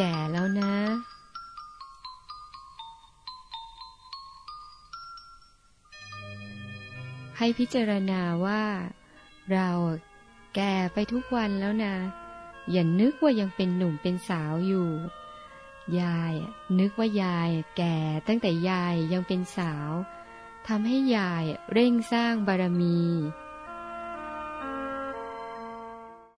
แก่แล้วนะให้พิจารณาว่าเราแก่ไปทุกวันแล้วนะอย่านึกว่ายังเป็นหนุ่มเป็นสาวอยู่ยายนึกว่ายายแก่ตั้งแต่ยายยังเป็นสาวทำให้ยายเร่งสร้างบารมี